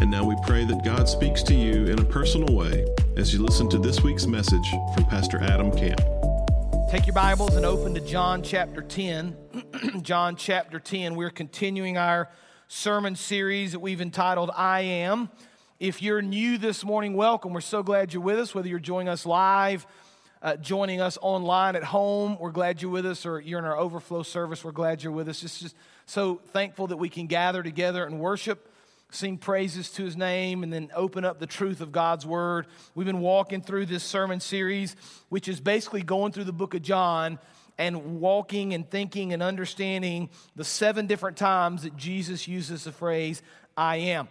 And now we pray that God speaks to you in a personal way as you listen to this week's message from Pastor Adam Camp. Take your Bibles and open to John chapter 10. John chapter 10, we're continuing our sermon series that we've entitled, I Am. If you're new this morning, welcome. We're so glad you're with us, whether you're joining us live, joining us online at home. We're glad you're with us, or you're in our overflow service. We're glad you're with us. It's just so thankful that we can gather together and worship, sing praises to His name, and then open up the truth of God's Word. We've been walking through this sermon series, which is basically going through the book of John and walking and thinking and understanding the 7 different times that Jesus uses the phrase, I am.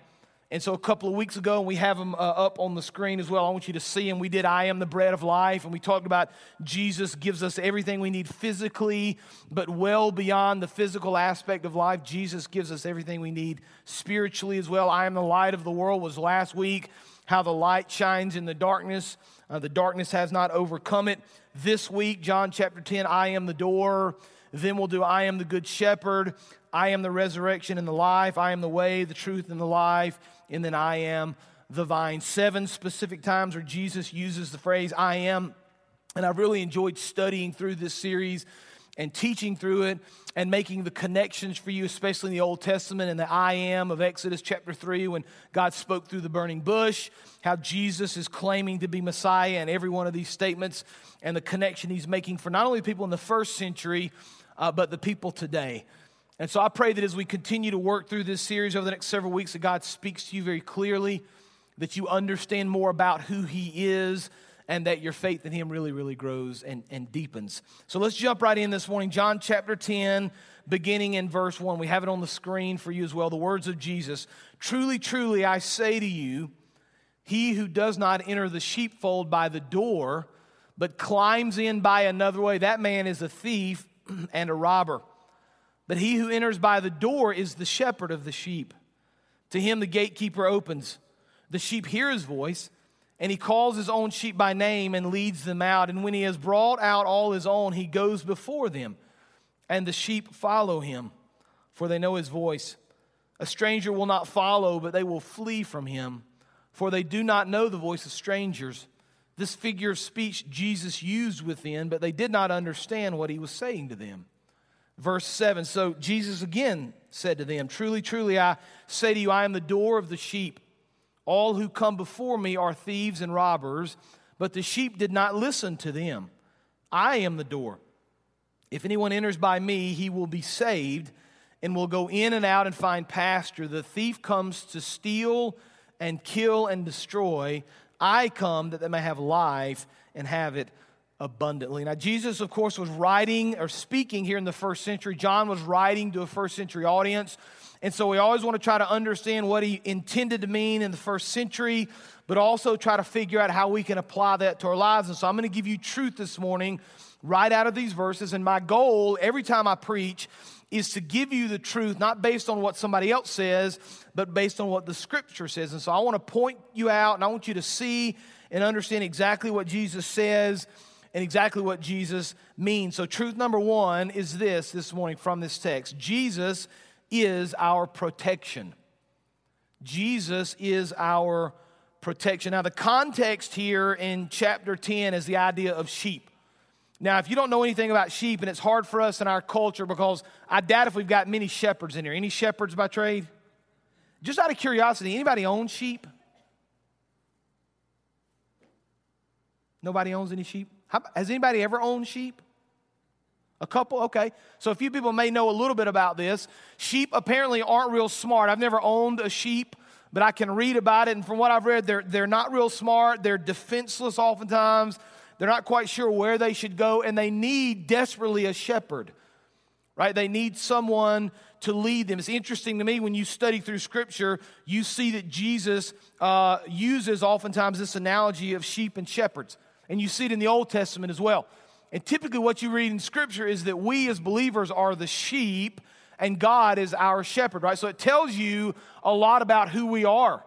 And so a couple of weeks ago, and we have them up on the screen as well. I want you to see them. We did I Am the Bread of Life, and we talked about Jesus gives us everything we need physically, but well beyond the physical aspect of life, Jesus gives us everything we need spiritually as well. I am the light of the world was last week, how the light shines in the darkness has not overcome it. This week, John chapter 10, I am the door. Then we'll do I am the good shepherd, I am the resurrection and the life, I am the way, the truth, and the life, and then I am the vine. 7 specific times where Jesus uses the phrase I am, and I've really enjoyed studying through this series and teaching through it and making the connections for you, especially in the Old Testament and the I am of Exodus chapter 3 when God spoke through the burning bush, how Jesus is claiming to be Messiah in every one of these statements and the connection He's making for not only people in the first century, but the people today. And so I pray that as we continue to work through this series over the next several weeks, that God speaks to you very clearly, that you understand more about who He is, and that your faith in Him really, really grows and deepens. So let's jump right in this morning. John chapter 10, beginning in verse 1. We have it on the screen for you as well, the words of Jesus. Truly, truly, I say to you, he who does not enter the sheepfold by the door, but climbs in by another way, that man is a thief and a robber. But he who enters by the door is the shepherd of the sheep. To him the gatekeeper opens. The sheep hear his voice, and he calls his own sheep by name and leads them out. And when he has brought out all his own, he goes before them, and the sheep follow him, for they know his voice. A stranger will not follow, but they will flee from him, for they do not know the voice of strangers. This figure of speech Jesus used with them, but they did not understand what he was saying to them. Verse 7, so Jesus again said to them, truly, truly, I say to you, I am the door of the sheep. All who come before me are thieves and robbers, but the sheep did not listen to them. I am the door. If anyone enters by me, he will be saved and will go in and out and find pasture. The thief comes to steal and kill and destroy. I come that they may have life and have it abundantly. Now, Jesus, of course, was writing or speaking here in the first century. John was writing to a first century audience. And so we always want to try to understand what he intended to mean in the first century, but also try to figure out how we can apply that to our lives. And so I'm going to give you truth this morning right out of these verses. And my goal every time I preach is to give you the truth, not based on what somebody else says, but based on what the Scripture says. And so I want to point you out, and I want you to see and understand exactly what Jesus says and exactly what Jesus means. So truth number 1 is this morning from this text. Jesus is our protection. Jesus is our protection. Now the context here in chapter 10 is the idea of sheep. Now, if you don't know anything about sheep, and it's hard for us in our culture because I doubt if we've got many shepherds in here. Any shepherds by trade? Just out of curiosity, anybody own sheep? Nobody owns any sheep? Has anybody ever owned sheep? A couple? Okay. So a few people may know a little bit about this. Sheep apparently aren't real smart. I've never owned a sheep, but I can read about it. And from what I've read, they're not real smart. They're defenseless oftentimes. They're not quite sure where they should go, and they need desperately a shepherd, right? They need someone to lead them. It's interesting to me when you study through Scripture, you see that Jesus uses oftentimes this analogy of sheep and shepherds. And you see it in the Old Testament as well. And typically what you read in Scripture is that we as believers are the sheep and God is our shepherd, right? So it tells you a lot about who we are.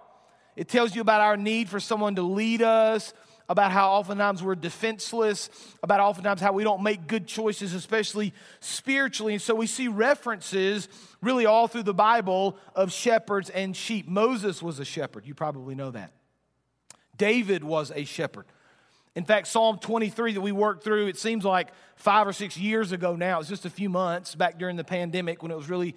It tells you about our need for someone to lead us, about how oftentimes we're defenseless, about oftentimes how we don't make good choices, especially spiritually. And so we see references really all through the Bible of shepherds and sheep. Moses was a shepherd. You probably know that. David was a shepherd. In fact, Psalm 23 that we worked through, it seems like 5 or 6 years ago now. It's just a few months back during the pandemic when it was really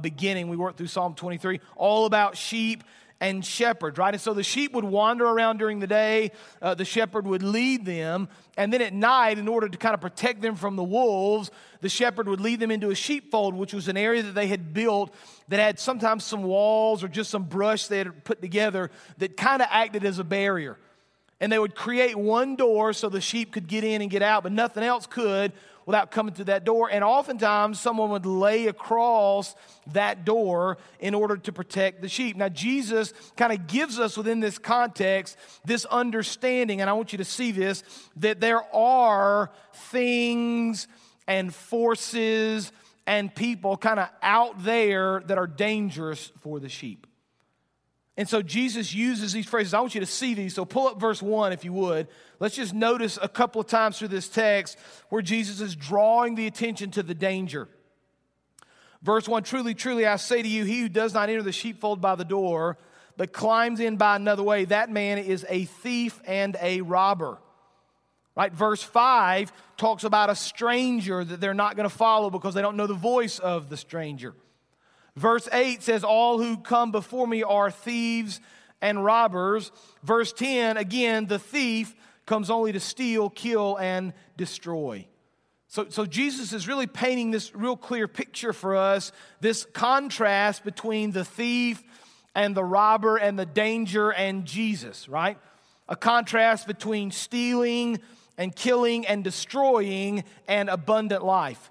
beginning. We worked through Psalm 23, all about sheep and shepherd, right? And so the sheep would wander around during the day. The shepherd would lead them. And then at night, in order to kind of protect them from the wolves, the shepherd would lead them into a sheepfold, which was an area that they had built that had sometimes some walls or just some brush they had put together that kind of acted as a barrier. And they would create one door so the sheep could get in and get out, but nothing else could without coming through that door. And oftentimes, someone would lay across that door in order to protect the sheep. Now, Jesus kind of gives us within this context this understanding, and I want you to see this, that there are things and forces and people kind of out there that are dangerous for the sheep. And so Jesus uses these phrases. I want you to see these. So pull up verse 1 if you would. Let's just notice a couple of times through this text where Jesus is drawing the attention to the danger. Verse 1, truly, truly, I say to you, he who does not enter the sheepfold by the door, but climbs in by another way, that man is a thief and a robber. Right? Verse 5 talks about a stranger that they're not going to follow because they don't know the voice of the stranger. Verse 8 says, all who come before me are thieves and robbers. Verse 10, again, the thief comes only to steal, kill, and destroy. So Jesus is really painting this real clear picture for us, this contrast between the thief and the robber and the danger and Jesus, right? A contrast between stealing and killing and destroying and abundant life.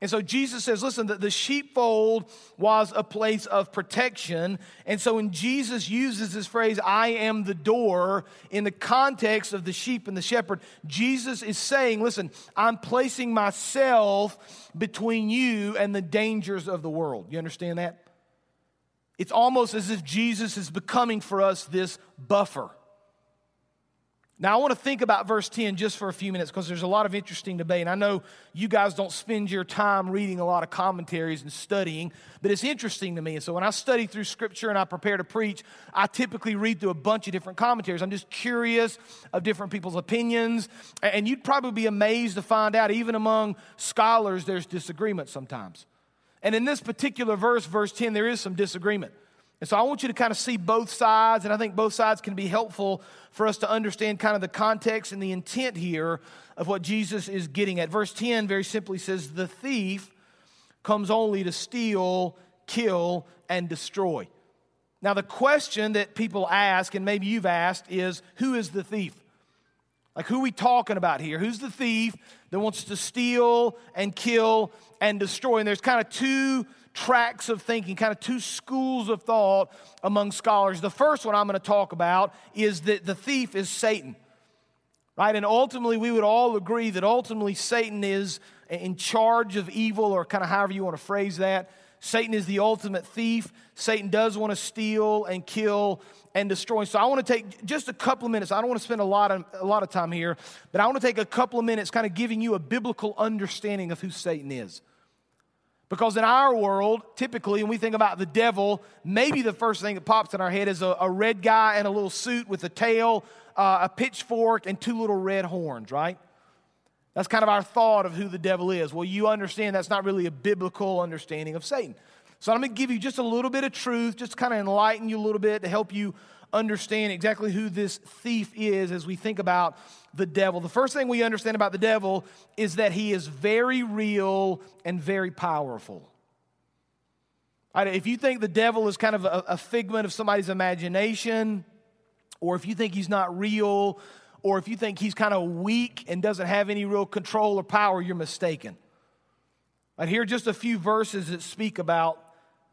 And so Jesus says, listen, the sheepfold was a place of protection. And so when Jesus uses this phrase, I am the door, in the context of the sheep and the shepherd, Jesus is saying, listen, I'm placing myself between you and the dangers of the world. You understand that? It's almost as if Jesus is becoming for us this buffer. Now, I want to think about verse 10 just for a few minutes because there's a lot of interesting debate. And I know you guys don't spend your time reading a lot of commentaries and studying, but it's interesting to me. And so when I study through Scripture and I prepare to preach, I typically read through a bunch of different commentaries. I'm just curious of different people's opinions. And you'd probably be amazed to find out, even among scholars, there's disagreement sometimes. And in this particular verse, verse 10, there is some disagreement. And so I want you to kind of see both sides, and I think both sides can be helpful for us to understand kind of the context and the intent here of what Jesus is getting at. Verse 10 very simply says, the thief comes only to steal, kill, and destroy. Now the question that people ask, and maybe you've asked, is who is the thief? Like, who are we talking about here? Who's the thief that wants to steal and kill and destroy? And there's kind of two tracks of thinking, kind of two schools of thought among scholars. The first one I'm going to talk about is that the thief is Satan, right? And ultimately, we would all agree that ultimately Satan is in charge of evil, or kind of however you want to phrase that. Satan is the ultimate thief. Satan does want to steal and kill and destroy. So I want to take just a couple of minutes. I don't want to spend a lot of time here, but I want to take a couple of minutes kind of giving you a biblical understanding of who Satan is. Because in our world, typically, when we think about the devil, maybe the first thing that pops in our head is a red guy in a little suit with a tail, a pitchfork, and two little red horns, right? That's kind of our thought of who the devil is. Well, you understand that's not really a biblical understanding of Satan. So I'm going to give you just a little bit of truth, just to kind of enlighten you a little bit to help you understand exactly who this thief is as we think about the devil. The first thing we understand about the devil is that he is very real and very powerful. If you think the devil is kind of a figment of somebody's imagination, or if you think he's not real, or if you think he's kind of weak and doesn't have any real control or power, you're mistaken. And here are just a few verses that speak about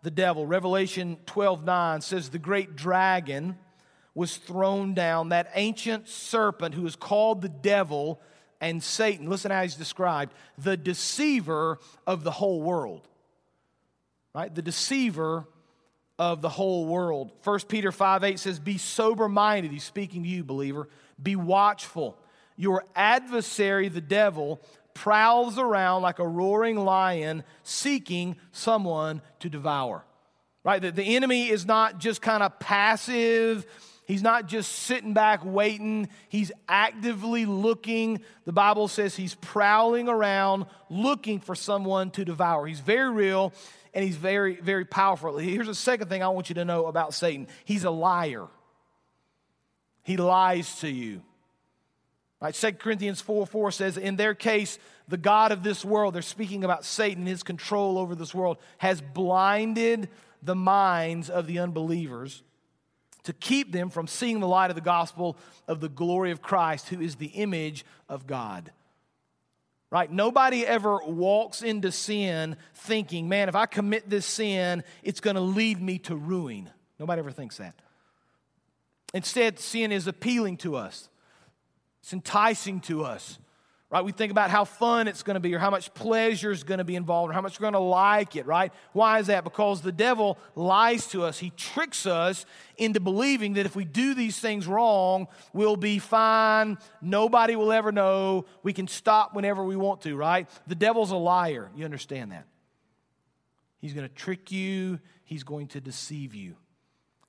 the devil. Revelation 12:9 says, the great dragon was thrown down, that ancient serpent who is called the devil and Satan. Listen how he's described. The deceiver of the whole world. Right? The deceiver of the whole world. 1 Peter 5:8 says, be sober-minded. He's speaking to you, believer. Be watchful. Your adversary, the devil, prowls around like a roaring lion seeking someone to devour. Right? The enemy is not just kind of passive. He's not just sitting back waiting. He's actively looking. The Bible says he's prowling around looking for someone to devour. He's very real and he's very, very powerful. Here's the second thing I want you to know about Satan. He's a liar. He lies to you. Right, 2 Corinthians 4:4 says, in their case, the God of this world, they're speaking about Satan and his control over this world, has blinded the minds of the unbelievers to keep them from seeing the light of the gospel of the glory of Christ, who is the image of God. Right? Nobody ever walks into sin thinking, man, if I commit this sin, it's going to lead me to ruin. Nobody ever thinks that. Instead, sin is appealing to us. It's enticing to us, right? We think about how fun it's going to be or how much pleasure is going to be involved or how much we're going to like it, right? Why is that? Because the devil lies to us. He tricks us into believing that if we do these things wrong, we'll be fine. Nobody will ever know. We can stop whenever we want to, right? The devil's a liar. You understand that? He's going to trick you. He's going to deceive you.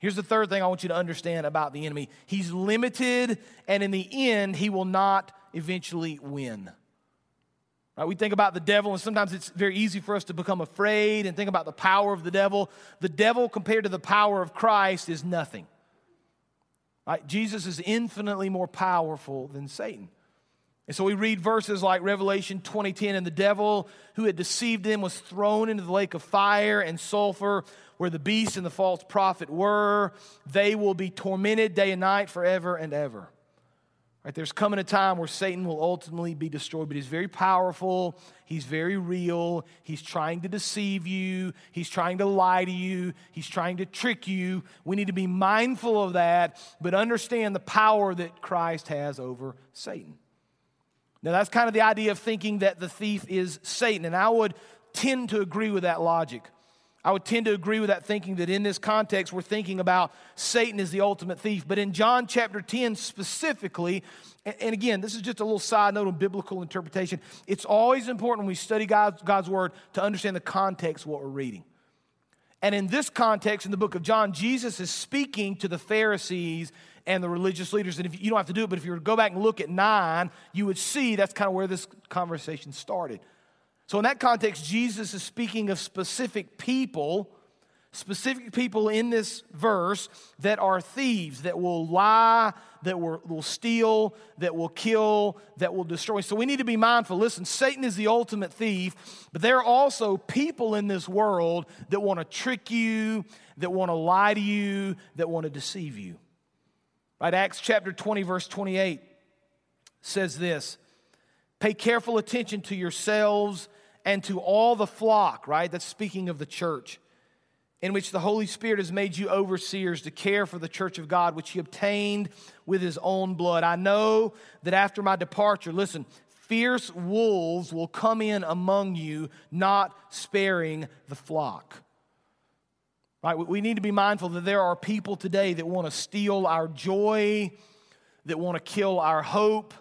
Here's the third thing I want you to understand about the enemy. He's limited, and in the end, he will not eventually win. Right? We think about the devil, and sometimes it's very easy for us to become afraid and think about the power of the devil. The devil, compared to the power of Christ, is nothing. Right? Jesus is infinitely more powerful than Satan. And so we read verses like Revelation 20:10, and the devil who had deceived them was thrown into the lake of fire and sulfur, where the beast and the false prophet were. They will be tormented day and night forever and ever. Right, there's coming a time where Satan will ultimately be destroyed, but he's very powerful, he's very real, he's trying to deceive you, he's trying to lie to you, he's trying to trick you. We need to be mindful of that, but understand the power that Christ has over Satan. Now that's kind of the idea of thinking that the thief is Satan, and I would tend to agree with that logic. I would tend to agree with that thinking that in this context we're thinking about Satan as the ultimate thief. But in John chapter 10 specifically, and again, this is just a little side note on biblical interpretation, it's always important when we study God's Word to understand the context of what we're reading. And in this context, in the book of John, Jesus is speaking to the Pharisees and the religious leaders. And if you don't have to do it, but if you were to go back and look at 9, you would see that's kind of where this conversation started. So in that context, Jesus is speaking of specific people in this verse that are thieves, that will lie, that will steal, that will kill, that will destroy. So we need to be mindful. Listen, Satan is the ultimate thief, but there are also people in this world that want to trick you, that want to lie to you, that want to deceive you. Right? Acts chapter 20, verse 28 says this, pay careful attention to yourselves and to all the flock, right? That's speaking of the church, in which the Holy Spirit has made you overseers to care for the church of God, which he obtained with his own blood. I know that after my departure, listen, fierce wolves will come in among you, not sparing the flock. Right? We need to be mindful that there are people today that want to steal our joy, that want to kill our hope,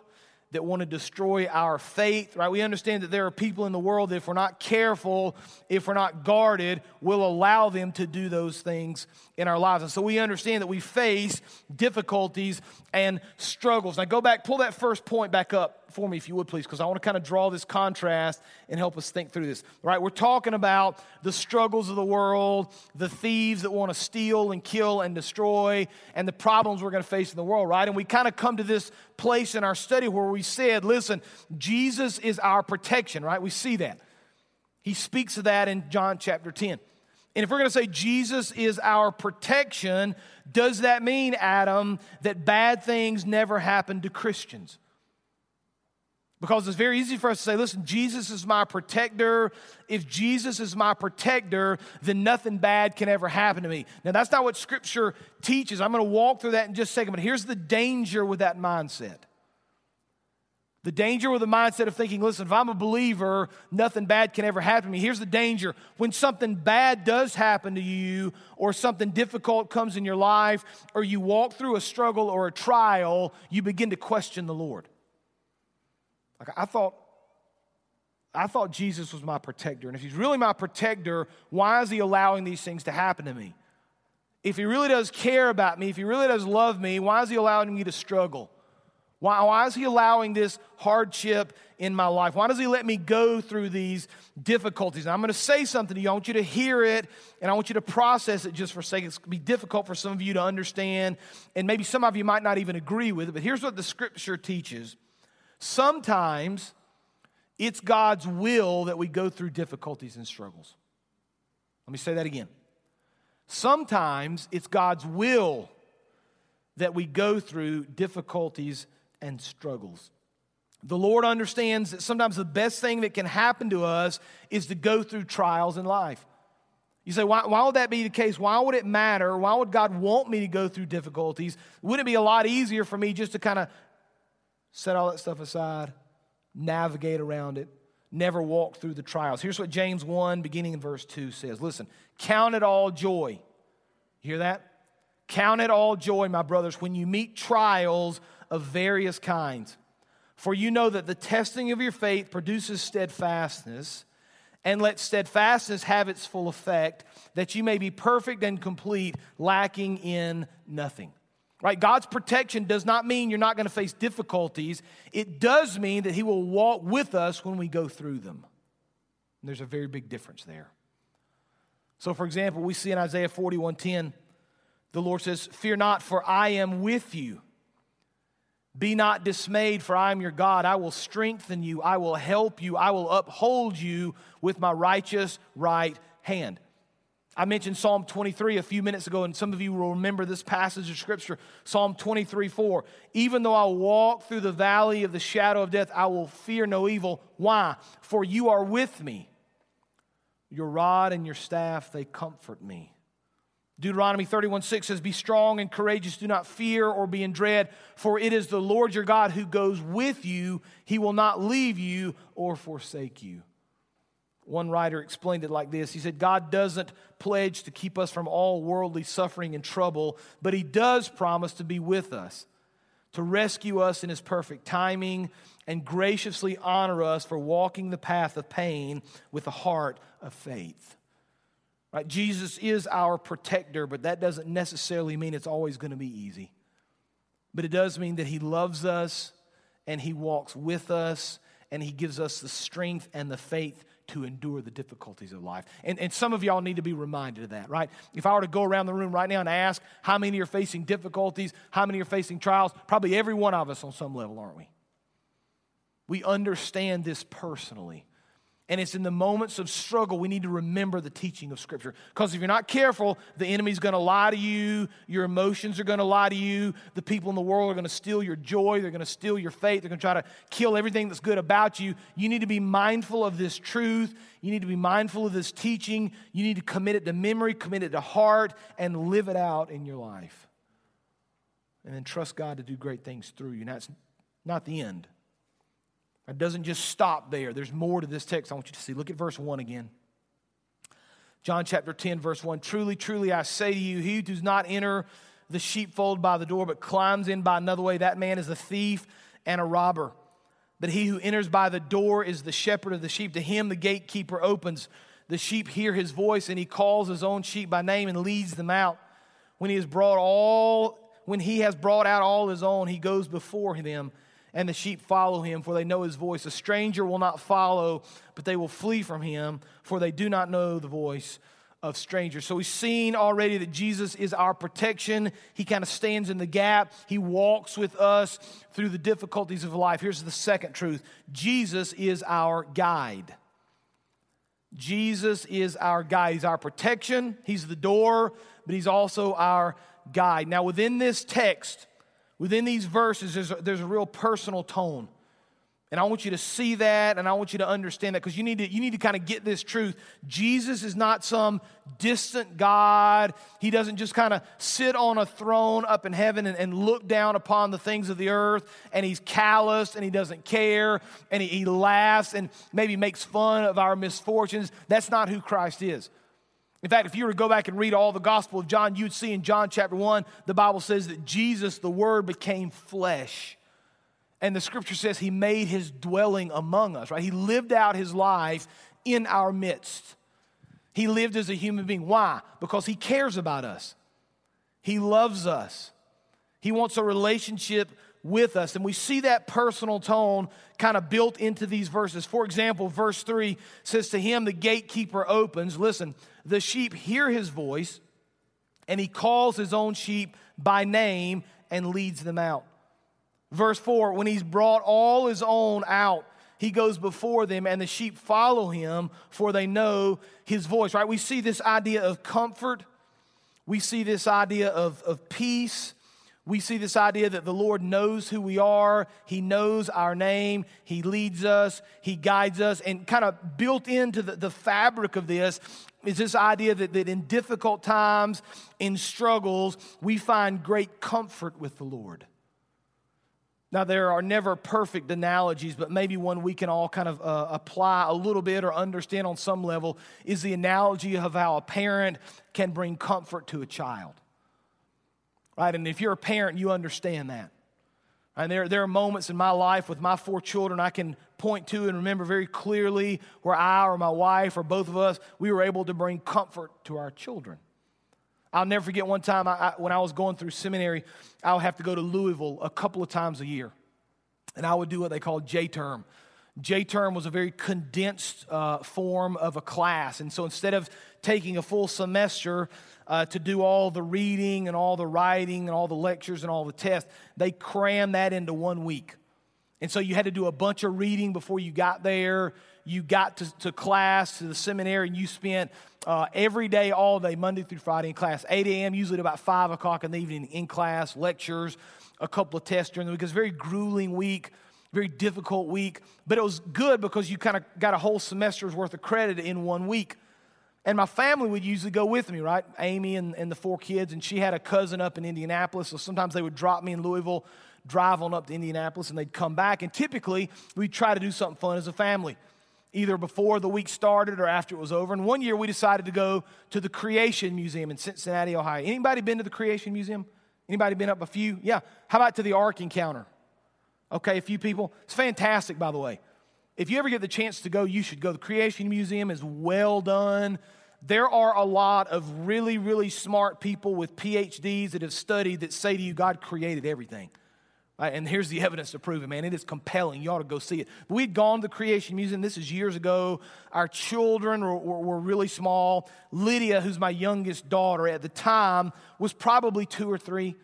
that want to destroy our faith, right? We understand that there are people in the world that if we're not careful, if we're not guarded, we'll allow them to do those things in our lives. And so we understand that we face difficulties and struggles. Now go back, pull that first point back up for me if you would please, because I want to kind of draw this contrast and help us think through this, right? We're talking about the struggles of the world, the thieves that want to steal and kill and destroy, and the problems we're going to face in the world, right? And we kind of come to this place in our study where we said, listen, Jesus is our protection, right? We see that. He speaks of that in John chapter 10. And if we're going to say Jesus is our protection, does that mean, Adam, that bad things never happen to Christians? Because it's very easy for us to say, listen, Jesus is my protector. If Jesus is my protector, then nothing bad can ever happen to me. Now, that's not what Scripture teaches. I'm going to walk through that in just a second, but here's the danger with that mindset. The danger with the mindset of thinking, listen, if I'm a believer, nothing bad can ever happen to me. Here's the danger. When something bad does happen to you or something difficult comes in your life or you walk through a struggle or a trial, you begin to question the Lord. Like, I thought Jesus was my protector. And if he's really my protector, why is he allowing these things to happen to me? If he really does care about me, if he really does love me, why is he allowing me to struggle? Why is he allowing this hardship in my life? Why does he let me go through these difficulties? And I'm going to say something to you. I want you to hear it, and I want you to process it just for a second. It's going to be difficult for some of you to understand, and maybe some of you might not even agree with it, but here's what the Scripture teaches. Sometimes it's God's will that we go through difficulties and struggles. Let me say that again. Sometimes it's God's will that we go through difficulties and struggles. The Lord understands that sometimes the best thing that can happen to us is to go through trials in life. You say, why would that be the case? Why would it matter? Why would God want me to go through difficulties? Wouldn't it be a lot easier for me just to kind of set all that stuff aside, navigate around it, never walk through the trials? Here's what James 1, beginning in verse 2 says. Listen, count it all joy. You hear that? Count it all joy, my brothers, when you meet trials of various kinds. For you know that the testing of your faith produces steadfastness, and let steadfastness have its full effect, that you may be perfect and complete, lacking in nothing. Right? God's protection does not mean you're not going to face difficulties. It does mean that he will walk with us when we go through them. And there's a very big difference there. So, for example, we see in Isaiah 41:10, the Lord says, "Fear not, for I am with you. Be not dismayed, for I am your God. I will strengthen you. I will help you. I will uphold you with my righteous right hand." I mentioned Psalm 23 a few minutes ago, and some of you will remember this passage of Scripture. Psalm 23:4, "Even though I walk through the valley of the shadow of death, I will fear no evil." Why? "For you are with me. Your rod and your staff, they comfort me." Deuteronomy 31:6 says, "Be strong and courageous. Do not fear or be in dread, for it is the Lord your God who goes with you. He will not leave you or forsake you." One writer explained it like this. He said, God doesn't pledge to keep us from all worldly suffering and trouble, but he does promise to be with us, to rescue us in his perfect timing, and graciously honor us for walking the path of pain with a heart of faith. Right? Jesus is our protector, but that doesn't necessarily mean it's always going to be easy. But it does mean that he loves us, and he walks with us, and he gives us the strength and the faith to endure the difficulties of life. And some of y'all need to be reminded of that, right? If I were to go around the room right now and ask how many are facing difficulties, how many are facing trials, probably every one of us on some level, aren't we? We understand this personally. And it's in the moments of struggle we need to remember the teaching of Scripture. Because if you're not careful, the enemy's going to lie to you. Your emotions are going to lie to you. The people in the world are going to steal your joy. They're going to steal your faith. They're going to try to kill everything that's good about you. You need to be mindful of this truth. You need to be mindful of this teaching. You need to commit it to memory, commit it to heart, and live it out in your life. And then trust God to do great things through you. Now, it's not the end. It doesn't just stop there. There's more to this text I want you to see. Look at verse 1 again. John chapter 10, verse 1. "Truly, truly, I say to you, he does not enter the sheepfold by the door, but climbs in by another way. That man is a thief and a robber. But he who enters by the door is the shepherd of the sheep. To him the gatekeeper opens. The sheep hear his voice, and he calls his own sheep by name and leads them out. When he has brought out all his own, he goes before them. And the sheep follow him, for they know his voice. A stranger will not follow, but they will flee from him, for they do not know the voice of strangers." So we've seen already that Jesus is our protection. He kind of stands in the gap. He walks with us through the difficulties of life. Here's the second truth. Jesus is our guide. Jesus is our guide. He's our protection. He's the door, but he's also our guide. Now, within this text, within these verses, there's a real personal tone. And I want you to see that, and I want you to understand that, because you need to kind of get this truth. Jesus is not some distant God. He doesn't just kind of sit on a throne up in heaven and look down upon the things of the earth, and he's callous, and he doesn't care, and he laughs and maybe makes fun of our misfortunes. That's not who Christ is. In fact, if you were to go back and read all the Gospel of John, you'd see in John chapter 1, the Bible says that Jesus, the Word, became flesh. And the Scripture says he made his dwelling among us, right? He lived out his life in our midst. He lived as a human being. Why? Because he cares about us. He loves us. He wants a relationship with us. And we see that personal tone kind of built into these verses. For example, verse 3 says, to him the gatekeeper opens. Listen, the sheep hear his voice, and he calls his own sheep by name and leads them out. Verse 4, when he's brought all his own out, he goes before them, and the sheep follow him, for they know his voice, right? We see this idea of comfort. We see this idea of peace. We see this idea that the Lord knows who we are. He knows our name. He leads us. He guides us. And kind of built into the fabric of this is this idea that in difficult times, in struggles, we find great comfort with the Lord. Now, there are never perfect analogies, but maybe one we can all kind of apply a little bit or understand on some level is the analogy of how a parent can bring comfort to a child, right? And if you're a parent, you understand that. And there are moments in my life with my 4 children I can point to and remember very clearly where I or my wife or both of us, we were able to bring comfort to our children. I'll never forget one time when I was going through seminary, I would have to go to Louisville a couple of times a year. And I would do what they called J-term. J-term was a very condensed form of a class. And so instead of taking a full semester to do all the reading and all the writing and all the lectures and all the tests, they crammed that into 1 week. And so you had to do a bunch of reading before you got there. You got to class, to the seminary, and you spent every day, all day, Monday through Friday in class, 8 a.m., usually to about 5 o'clock in the evening in class, lectures, a couple of tests during the week. It was a very grueling week, very difficult week, but it was good because you kind of got a whole semester's worth of credit in 1 week. And my family would usually go with me, right? Amy and the 4 kids, and she had a cousin up in Indianapolis, so sometimes they would drop me in Louisville, drive on up to Indianapolis, and they'd come back. And typically, we'd try to do something fun as a family, either before the week started or after it was over. And one year, we decided to go to the Creation Museum in Cincinnati, Ohio. Anybody been to the Creation Museum? Anybody been up a few? Yeah. How about to the Ark Encounter? Okay, a few people. It's fantastic, by the way. If you ever get the chance to go, you should go. The Creation Museum is well done. There are a lot of really, really smart people with PhDs that have studied that say to you, God created everything. And here's the evidence to prove it, man. It is compelling. You ought to go see it. We'd gone to the Creation Museum. This is years ago. Our children were really small. Lydia, who's my youngest daughter at the time, was probably 2 or 3.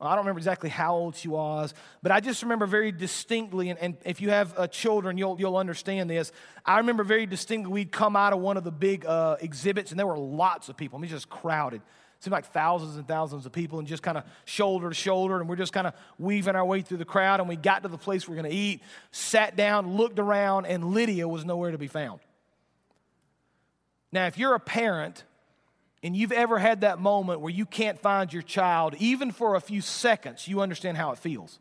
I don't remember exactly how old she was, but I just remember very distinctly, and if you have children, you'll understand this. I remember very distinctly we'd come out of one of the big exhibits, and there were lots of people. I mean, just crowded. It seemed like thousands and thousands of people, and just kind of shoulder to shoulder, and we're just kind of weaving our way through the crowd, and we got to the place we were going to eat, sat down, looked around, and Lydia was nowhere to be found. Now, if you're a parent and you've ever had that moment where you can't find your child, even for a few seconds, you understand how it feels.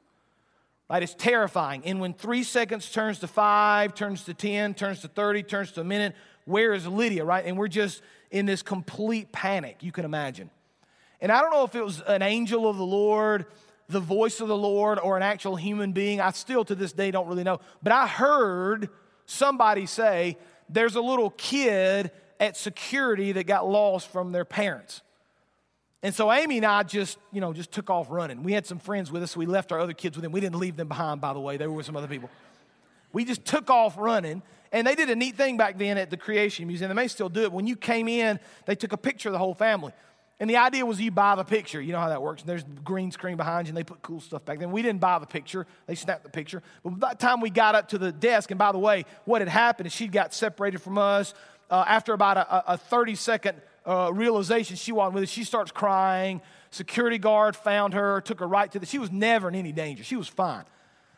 Right? It's terrifying. And when 3 seconds turns to 5, turns to 10, turns to 30, turns to a minute, where is Lydia, right? And we're just in this complete panic, you can imagine. And I don't know if it was an angel of the Lord, the voice of the Lord, or an actual human being. I still to this day don't really know. But I heard somebody say, there's a little kid at security that got lost from their parents. And so Amy and I just took off running. We had some friends with us. So we left our other kids with them. We didn't leave them behind, by the way. They were with some other people. We just took off running, and they did a neat thing back then at the Creation Museum. They may still do it. When you came in, they took a picture of the whole family. And the idea was you buy the picture. You know how that works. There's green screen behind you, and they put cool stuff back then. We didn't buy the picture. They snapped the picture. But by the time we got up to the desk, and by the way, what had happened is she got separated from us. After about a 30-second realization, she wasn't with us. She starts crying. Security guard found her, took her right to the... She was never in any danger. She was fine.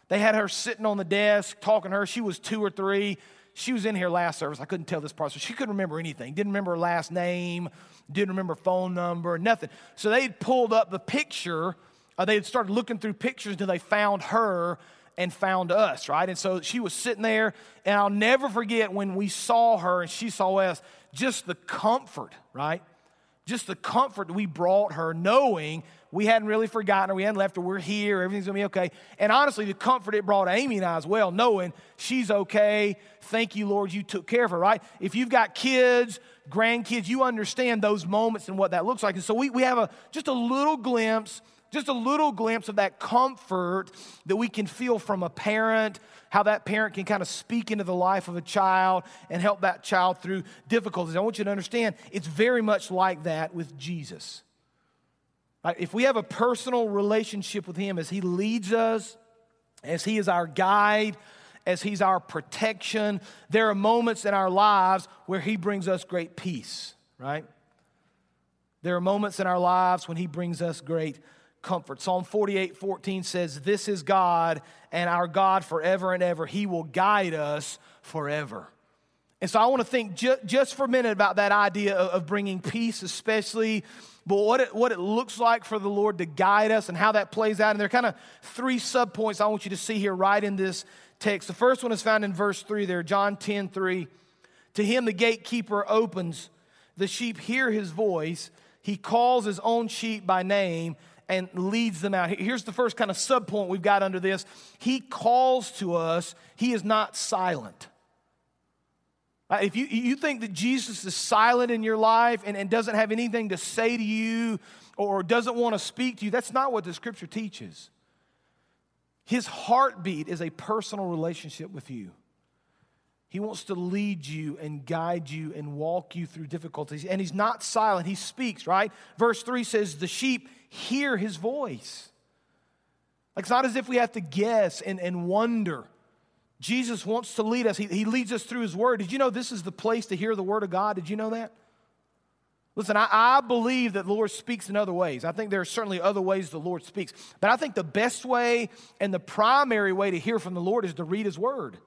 They had her sitting on the desk, talking to her. She was 2 or 3. She was in here last service. I couldn't tell this part. So she couldn't remember anything. Didn't remember her last name. Didn't remember phone number, nothing. So they had pulled up the picture. They had started looking through pictures until they found her and found us, right? And so she was sitting there, and I'll never forget when we saw her and she saw us, just the comfort, right? Just the comfort we brought her, knowing we hadn't really forgotten her. We hadn't left her. We're here. Everything's going to be okay. And honestly, the comfort it brought Amy and I as well, knowing she's okay. Thank you, Lord, you took care of her, right? If you've got kids, grandkids, you understand those moments and what that looks like. And so we have just a little glimpse of that comfort that we can feel from a parent, how that parent can kind of speak into the life of a child and help that child through difficulties. I want you to understand it's very much like that with Jesus. Right? If we have a personal relationship with him as he leads us, as he is our guide, as he's our protection, there are moments in our lives where he brings us great peace, right? There are moments in our lives when he brings us great comfort. Psalm 48:14 says, "This is God and our God forever and ever. He will guide us forever." And so I want to think just for a minute about that idea of bringing peace, especially, but what it looks like for the Lord to guide us and how that plays out. And there are kind of 3 subpoints I want you to see here right in this text. The first one is found in verse 3 there, John 10:3. "To him the gatekeeper opens. The sheep hear his voice. He calls his own sheep by name and leads them out." Here's the first kind of subpoint we've got under this. He calls to us. He is not silent. If you think that Jesus is silent in your life and doesn't have anything to say to you or doesn't want to speak to you, that's not what the Scripture teaches. His heartbeat is a personal relationship with you. He wants to lead you and guide you and walk you through difficulties. And he's not silent. He speaks, right? Verse 3 says, "The sheep hear his voice." Like, it's not as if we have to guess and wonder. Jesus wants to lead us. He leads us through his word. Did you know this is the place to hear the word of God? Did you know that? Listen, I believe that the Lord speaks in other ways. I think there are certainly other ways the Lord speaks. But I think the best way and the primary way to hear from the Lord is to read his word.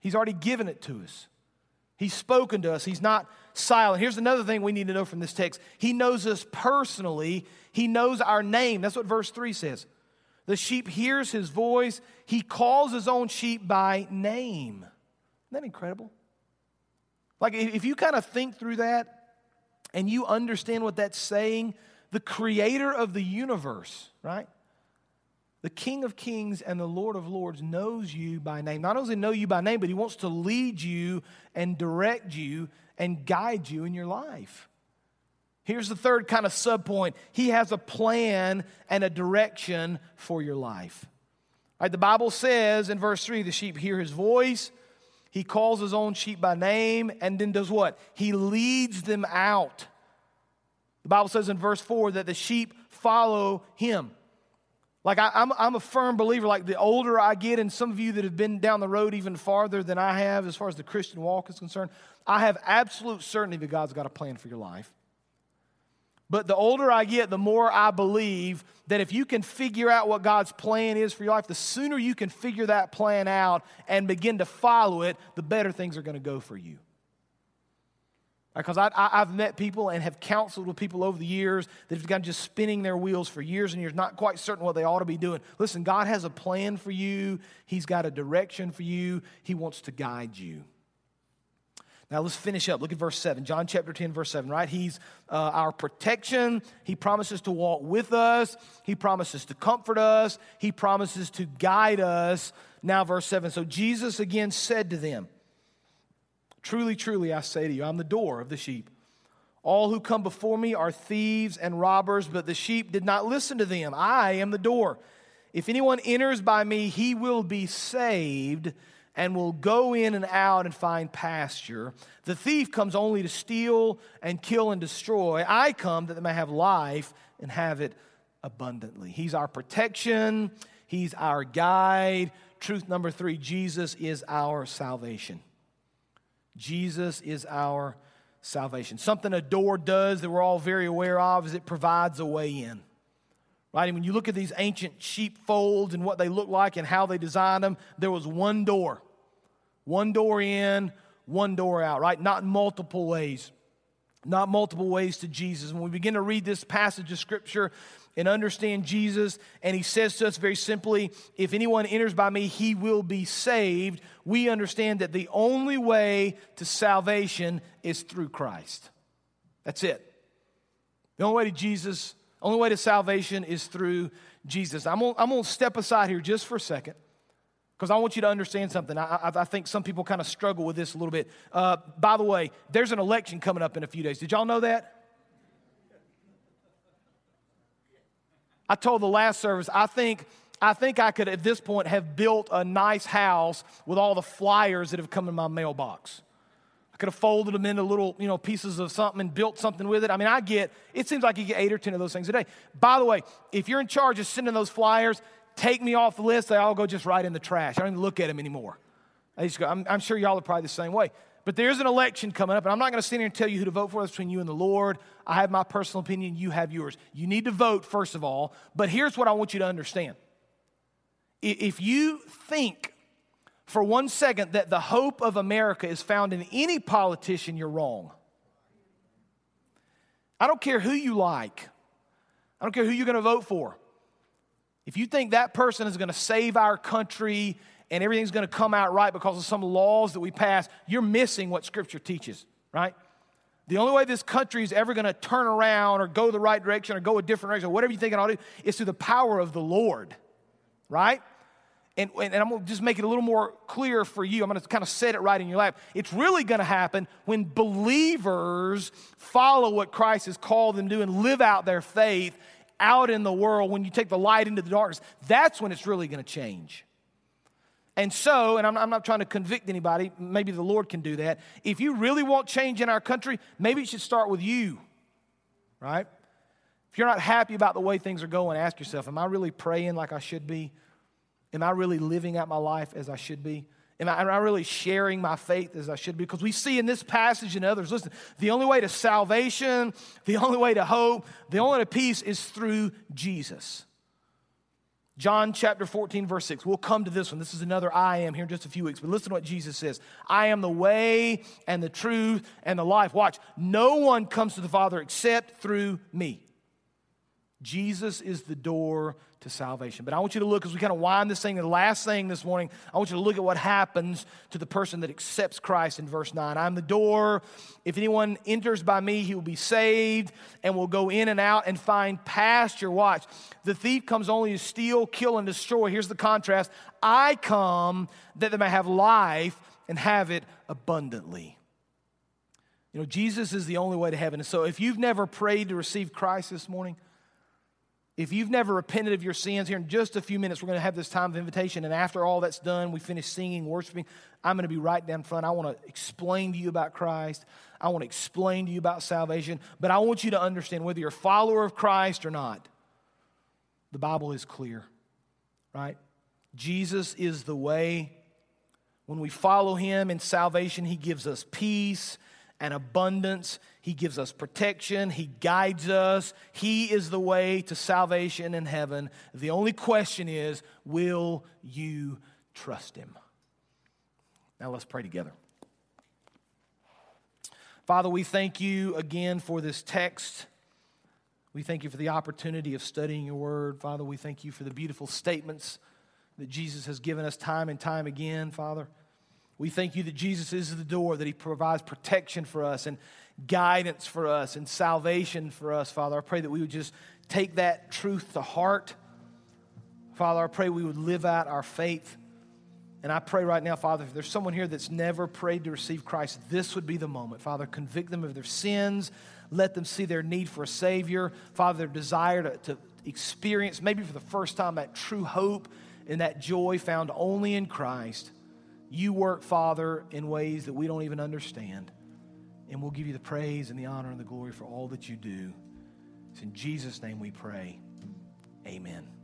He's already given it to us. He's spoken to us. He's not silent. Here's another thing we need to know from this text. He knows us personally. He knows our name. That's what verse 3 says. "The sheep hears his voice. He calls his own sheep by name." Isn't that incredible? Like, if you kind of think through that and you understand what that's saying, the creator of the universe, right? The King of Kings and the Lord of Lords knows you by name. Not only knows you by name, but he wants to lead you and direct you and guide you in your life. Here's the third kind of subpoint. He has a plan and a direction for your life. All right, the Bible says in verse 3, "The sheep hear his voice. He calls his own sheep by name," and then does what? He leads them out. The Bible says in verse 4 that the sheep follow him. Like, I'm a firm believer, like the older I get, and some of you that have been down the road even farther than I have as far as the Christian walk is concerned, I have absolute certainty that God's got a plan for your life. But the older I get, the more I believe that if you can figure out what God's plan is for your life, the sooner you can figure that plan out and begin to follow it, the better things are going to go for you. Because I've met people and have counseled with people over the years that have gotten just spinning their wheels for years and years, not quite certain what they ought to be doing. Listen, God has a plan for you. He's got a direction for you. He wants to guide you. Now let's finish up. Look at verse 7, John chapter 10, verse 7, right? He's our protection. He promises to walk with us. He promises to comfort us. He promises to guide us. Now verse 7, "So Jesus again said to them, 'Truly, truly, I say to you, I'm the door of the sheep. All who come before me are thieves and robbers, but the sheep did not listen to them. I am the door. If anyone enters by me, he will be saved and will go in and out and find pasture. The thief comes only to steal and kill and destroy. I come that they may have life and have it abundantly.'" He's our protection. He's our guide. Truth number 3, Jesus is our salvation. Jesus is our salvation. Something a door does that we're all very aware of is it provides a way in, Right? And when you look at these ancient sheepfolds and what they look like and how they designed them, there was one door. One door in, one door out, right? Not multiple ways. Not multiple ways to Jesus. When we begin to read this passage of Scripture and understand Jesus, and he says to us very simply, if anyone enters by me, he will be saved. We understand that the only way to salvation is through Christ. That's it. The only way to Jesus, only way to salvation is through Jesus. I'm gonna step aside here just for a second, because I want you to understand something. I think some people kind of struggle with this a little bit. By the way, there's an election coming up in a few days. Did y'all know that? I told the last service, I think I could, at this point, have built a nice house with all the flyers that have come in my mailbox. I could have folded them into little, pieces of something and built something with it. I mean, it seems like you get 8 or 10 of those things a day. By the way, if you're in charge of sending those flyers, take me off the list. They all go just right in the trash. I don't even look at them anymore. I just go, I'm sure y'all are probably the same way. But there's an election coming up, and I'm not going to sit here and tell you who to vote for. That's between you and the Lord. I have my personal opinion. You have yours. You need to vote, first of all. But here's what I want you to understand. If you think for one second that the hope of America is found in any politician, you're wrong. I don't care who you like. I don't care who you're going to vote for. If you think that person is going to save our country and everything's going to come out right because of some laws that we pass, you're missing what Scripture teaches, right? The only way this country is ever going to turn around or go the right direction or go a different direction, or whatever you think it ought to do, is through the power of the Lord, right? And I'm going to just make it a little more clear for you. I'm going to kind of set it right in your lap. It's really going to happen when believers follow what Christ has called them to do and live out their faith out in the world, when you take the light into the darkness. That's when it's really going to change. And so, and I'm not trying to convict anybody, maybe the Lord can do that. If you really want change in our country, maybe it should start with you, right? If you're not happy about the way things are going, ask yourself, am I really praying like I should be? Am I really living out my life as I should be? Am I really sharing my faith as I should be? Because we see in this passage and others, listen, the only way to salvation, the only way to hope, the only way to peace is through Jesus. John chapter 14, verse 6. We'll come to this one. This is another I am here in just a few weeks. But listen to what Jesus says. I am the way and the truth and the life. Watch. No one comes to the Father except through me. Jesus is the door to salvation. But I want you to look, as we kind of wind this thing, the last thing this morning, I want you to look at what happens to the person that accepts Christ in verse 9. I'm the door. If anyone enters by me, he will be saved and will go in and out and find pasture. Watch. The thief comes only to steal, kill, and destroy. Here's the contrast. I come that they may have life and have it abundantly. You know, Jesus is the only way to heaven. And so if you've never prayed to receive Christ this morning, if you've never repented of your sins, here in just a few minutes, we're going to have this time of invitation. And after all that's done, we finish singing, worshiping, I'm going to be right down front. I want to explain to you about Christ. I want to explain to you about salvation. But I want you to understand, whether you're a follower of Christ or not, the Bible is clear, right? Jesus is the way. When we follow him in salvation, he gives us peace and abundance. He gives us protection. He guides us. He is the way to salvation in heaven. The only question is, will you trust him? Now let's pray together. Father, we thank you again for this text. We thank you for the opportunity of studying your word. Father, we thank you for the beautiful statements that Jesus has given us time and time again, Father. We thank you that Jesus is the door, that he provides protection for us and guidance for us and salvation for us, Father. I pray that we would just take that truth to heart. Father, I pray we would live out our faith. And I pray right now, Father, if there's someone here that's never prayed to receive Christ, this would be the moment. Father, convict them of their sins. Let them see their need for a Savior. Father, their desire to experience, maybe for the first time, that true hope and that joy found only in Christ. You work, Father, in ways that we don't even understand. And we'll give you the praise and the honor and the glory for all that you do. It's in Jesus' name we pray. Amen.